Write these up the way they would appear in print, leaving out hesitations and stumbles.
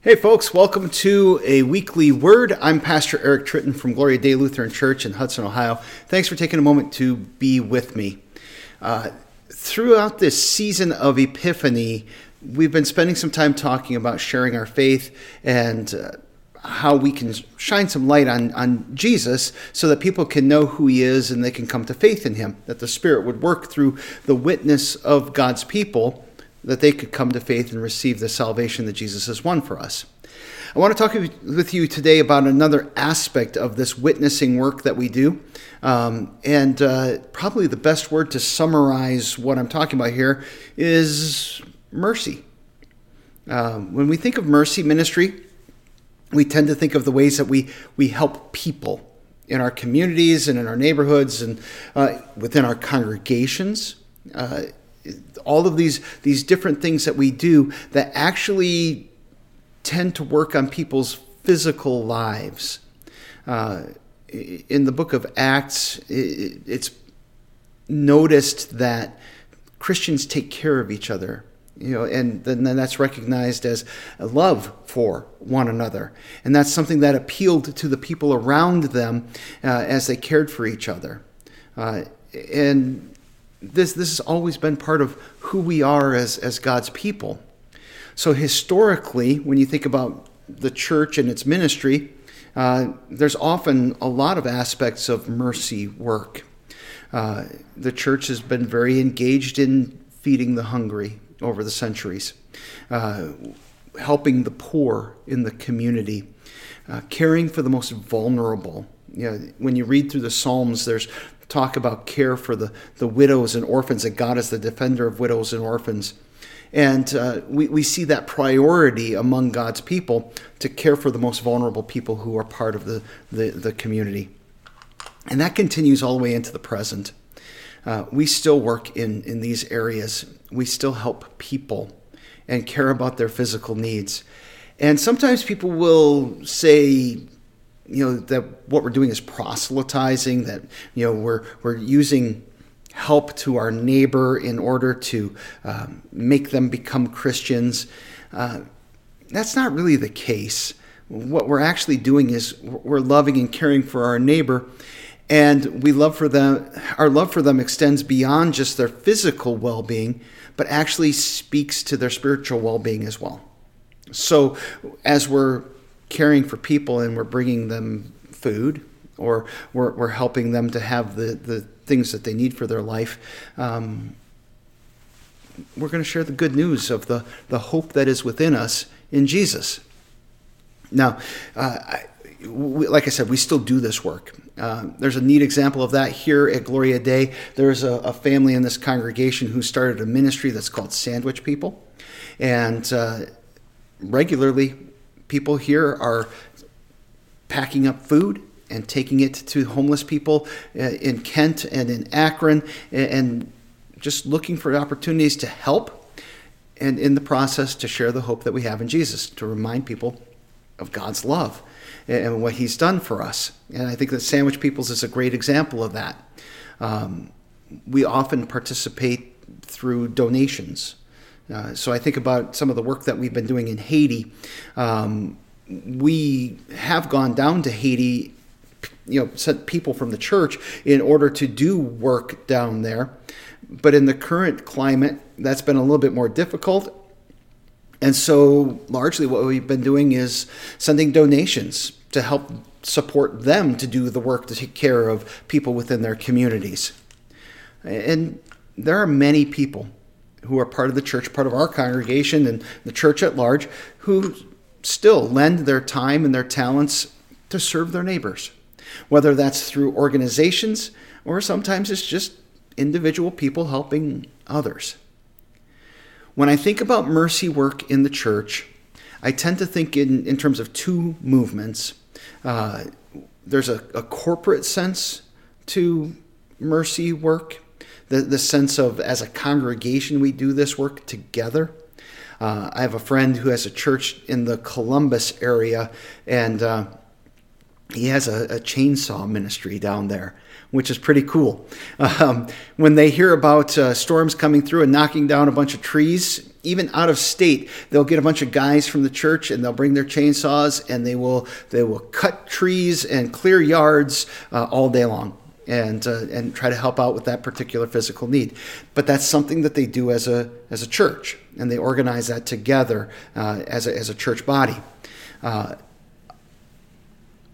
Hey folks, welcome to a weekly word. I'm Pastor Eric Tritton from Gloria Dei Lutheran Church in Hudson, Ohio. Thanks for taking a moment to be with me. Throughout this season of Epiphany, we've been spending some time talking about sharing our faith and how we can shine some light on Jesus so that people can know who he is and they can come to faith in him, that the Spirit would work through the witness of God's people, that they could come to faith and receive the salvation that Jesus has won for us. I want to talk with you today about another aspect of this witnessing work that we do. Probably the best word to summarize what I'm talking about here is mercy. When we think of mercy ministry, we tend to think of the ways that we help people in our communities and in our neighborhoods and within our congregations. All of these different things that we do that actually tend to work on people's physical lives. In the book of Acts, it's noticed that Christians take care of each other, and then that's recognized as a love for one another. And that's something that appealed to the people around them as they cared for each other. This has always been part of who we are as God's people. So historically, when you think about the church and its ministry, there's often a lot of aspects of mercy work. The church has been very engaged in feeding the hungry over the centuries, helping the poor in the community, caring for the most vulnerable. When you read through the Psalms, there's talk about care for the widows and orphans, that God is the defender of widows and orphans. And we see that priority among God's people to care for the most vulnerable people who are part of the community. And that continues all the way into the present. We still work in these areas. We still help people and care about their physical needs. And sometimes people will say, that what we're doing is proselytizing, that we're using help to our neighbor in order to make them become Christians. That's not really the case. What we're actually doing is we're loving and caring for our neighbor, and we love for them. Our love for them extends beyond just their physical well-being, but actually speaks to their spiritual well-being as well. So as we're caring for people and we're bringing them food, or we're helping them to have the things that they need for their life, we're going to share the good news of the hope that is within us in Jesus. Now, like I said, we still do this work. There's a neat example of that here at Gloria Dei. There's a family in this congregation who started a ministry that's called Sandwich People. And regularly, people here are packing up food and taking it to homeless people in Kent and in Akron, and just looking for opportunities to help, and in the process to share the hope that we have in Jesus, to remind people of God's love and what he's done for us. And I think that Sandwich People's is a great example of that. We often participate through donations. So I think about some of the work that we've been doing in Haiti. We have gone down to Haiti, sent people from the church in order to do work down there. But in the current climate, that's been a little bit more difficult. And so largely what we've been doing is sending donations to help support them to do the work to take care of people within their communities. And there are many people who are part of the church, part of our congregation and the church at large, who still lend their time and their talents to serve their neighbors, whether that's through organizations or sometimes it's just individual people helping others. When I think about mercy work in the church, I tend to think in terms of two movements. There's a corporate sense to mercy work, the sense of, as a congregation, we do this work together. I have a friend who has a church in the Columbus area, and He has a chainsaw ministry down there, which is pretty cool. When they hear about storms coming through and knocking down a bunch of trees, even out of state, they'll get a bunch of guys from the church and they'll bring their chainsaws and they will cut trees and clear yards all day long and try to help out with that particular physical need. But that's something that they do as a church, and they organize that together as a church body.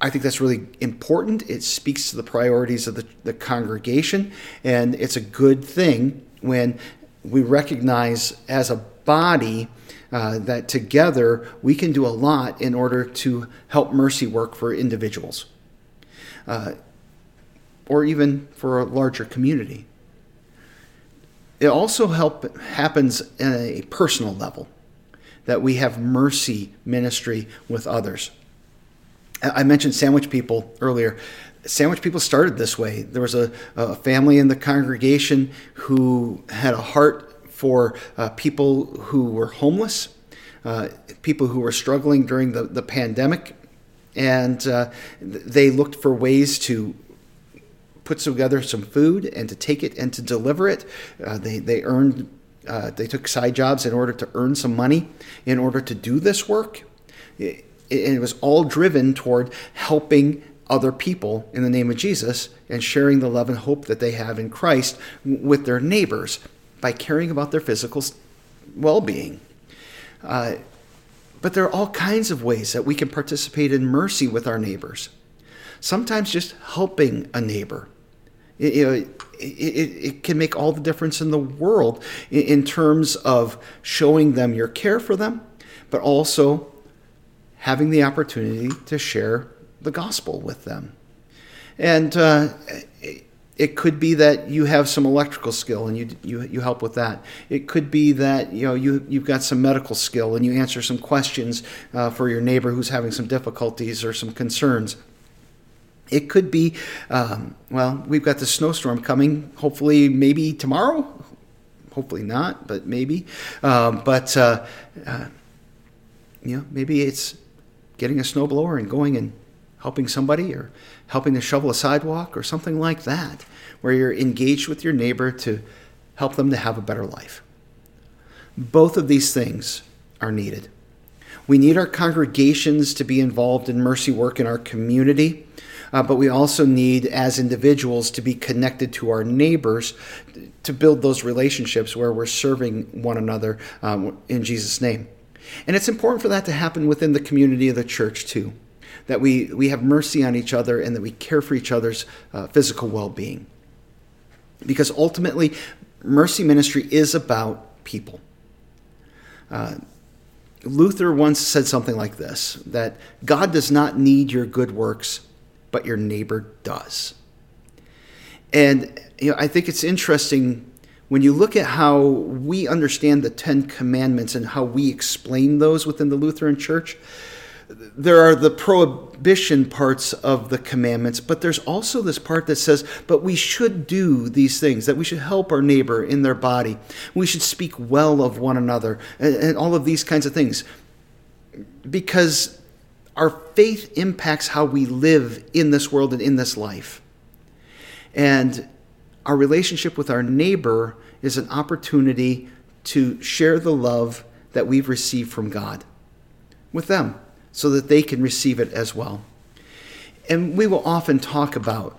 I think that's really important. It speaks to the priorities of the congregation, and it's a good thing when we recognize as a body that together we can do a lot in order to help mercy work for individuals or even for a larger community. It also happens at a personal level, that we have mercy ministry with others. I mentioned Sandwich People earlier. Sandwich People started this way. There was a family in the congregation who had a heart for people who were homeless, people who were struggling during the pandemic, and they looked for ways to put together some food and to take it and to deliver it. They took side jobs in order to earn some money in order to do this work. It was all driven toward helping other people in the name of Jesus and sharing the love and hope that they have in Christ with their neighbors by caring about their physical well-being. But there are all kinds of ways that we can participate in mercy with our neighbors. Sometimes just helping a neighbor. It can make all the difference in the world in terms of showing them your care for them, but also having the opportunity to share the gospel with them. And it could be that you have some electrical skill and you help with that. It could be that you've got some medical skill and you answer some questions for your neighbor who's having some difficulties or some concerns. It could be, we've got the snowstorm coming, hopefully maybe tomorrow. Hopefully not, but maybe. Maybe it's getting a snowblower and going and helping somebody or helping to shovel a sidewalk or something like that, where you're engaged with your neighbor to help them to have a better life. Both of these things are needed. We need our congregations to be involved in mercy work in our community, but we also need, as individuals, to be connected to our neighbors to build those relationships where we're serving one another in Jesus' name. And it's important for that to happen within the community of the church, too, that we have mercy on each other and that we care for each other's physical well-being. Because ultimately, mercy ministry is about people. Luther once said something like this, that God does not need your good works, but your neighbor does. And I think it's interesting when you look at how we understand the Ten Commandments and how we explain those within the Lutheran Church. There are the prohibition parts of the commandments, but there's also this part that says, but we should do these things, that we should help our neighbor in their body. We should speak well of one another and all of these kinds of things, because our faith impacts how we live in this world and in this life. And our relationship with our neighbor is an opportunity to share the love that we've received from God with them so that they can receive it as well. And we will often talk about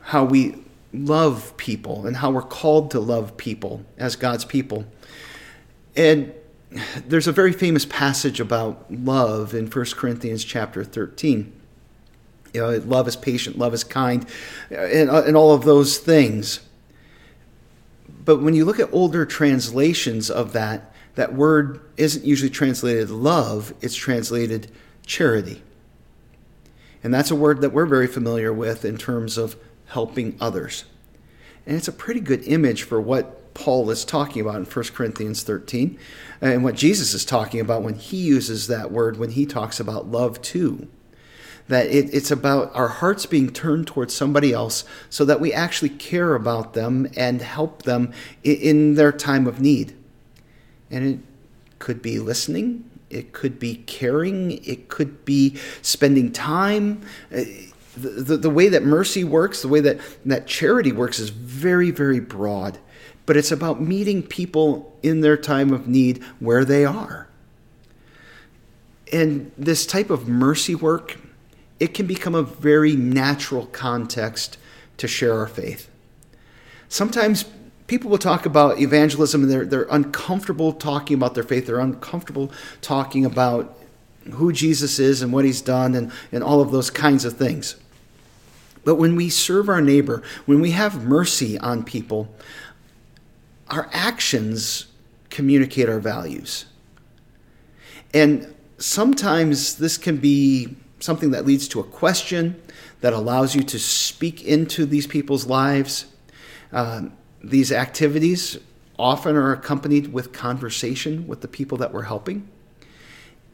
how we love people and how we're called to love people as God's people. And there's a very famous passage about love in 1 Corinthians chapter 13. Love is patient, love is kind, and all of those things. But when you look at older translations of that, that word isn't usually translated love, it's translated charity. And that's a word that we're very familiar with in terms of helping others. And it's a pretty good image for what Paul is talking about in 1 Corinthians 13 and what Jesus is talking about when he uses that word when he talks about love too. That it's about our hearts being turned towards somebody else so that we actually care about them and help them in their time of need. And it could be listening, it could be caring, it could be spending time, the way that mercy works, the way that charity works is very, very broad. But it's about meeting people in their time of need where they are. And this type of mercy work, it can become a very natural context to share our faith. Sometimes people will talk about evangelism and they're uncomfortable talking about their faith. They're uncomfortable talking about who Jesus is and what he's done and all of those kinds of things. But when we serve our neighbor, when we have mercy on people, our actions communicate our values. And sometimes this can be something that leads to a question that allows you to speak into these people's lives. These activities often are accompanied with conversation with the people that we're helping.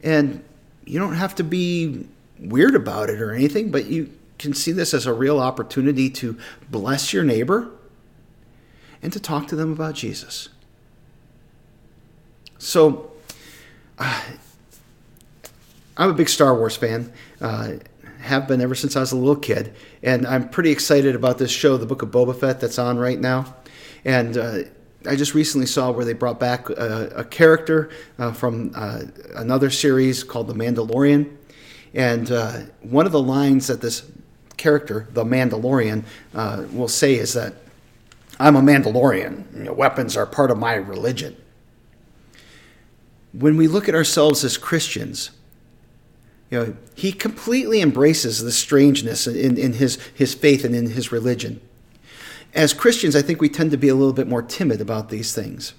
And you don't have to be weird about it or anything, but you can see this as a real opportunity to bless your neighbor and to talk to them about Jesus. So, I'm a big Star Wars fan, have been ever since I was a little kid, and I'm pretty excited about this show, The Book of Boba Fett, that's on right now. And I just recently saw where they brought back a character from another series called The Mandalorian. And one of the lines that this character, The Mandalorian, will say is that, "I'm a Mandalorian. You know, weapons are part of my religion." When we look at ourselves as Christians, you know, he completely embraces the strangeness in his faith and in his religion. As Christians, I think we tend to be a little bit more timid about these things.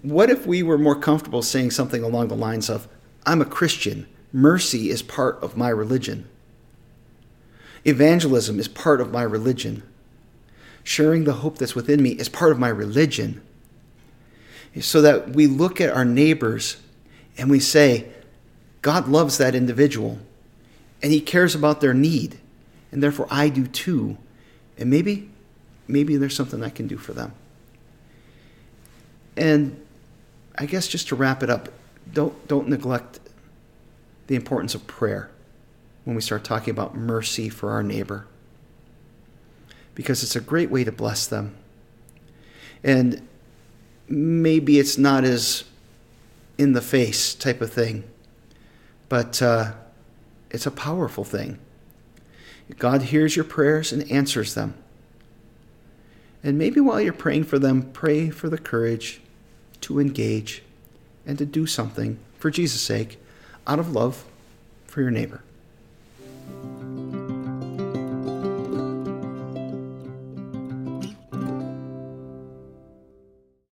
What if we were more comfortable saying something along the lines of, "I'm a Christian. Mercy is part of my religion. Evangelism is part of my religion. Sharing the hope that's within me is part of my religion." So that we look at our neighbors and we say, God loves that individual and he cares about their need, and therefore I do too. And maybe there's something I can do for them. And I guess just to wrap it up, don't neglect the importance of prayer when we start talking about mercy for our neighbor, because it's a great way to bless them. And maybe it's not as in the face type of thing, but it's a powerful thing. God hears your prayers and answers them. And maybe while you're praying for them, pray for the courage to engage and to do something for Jesus' sake out of love for your neighbor.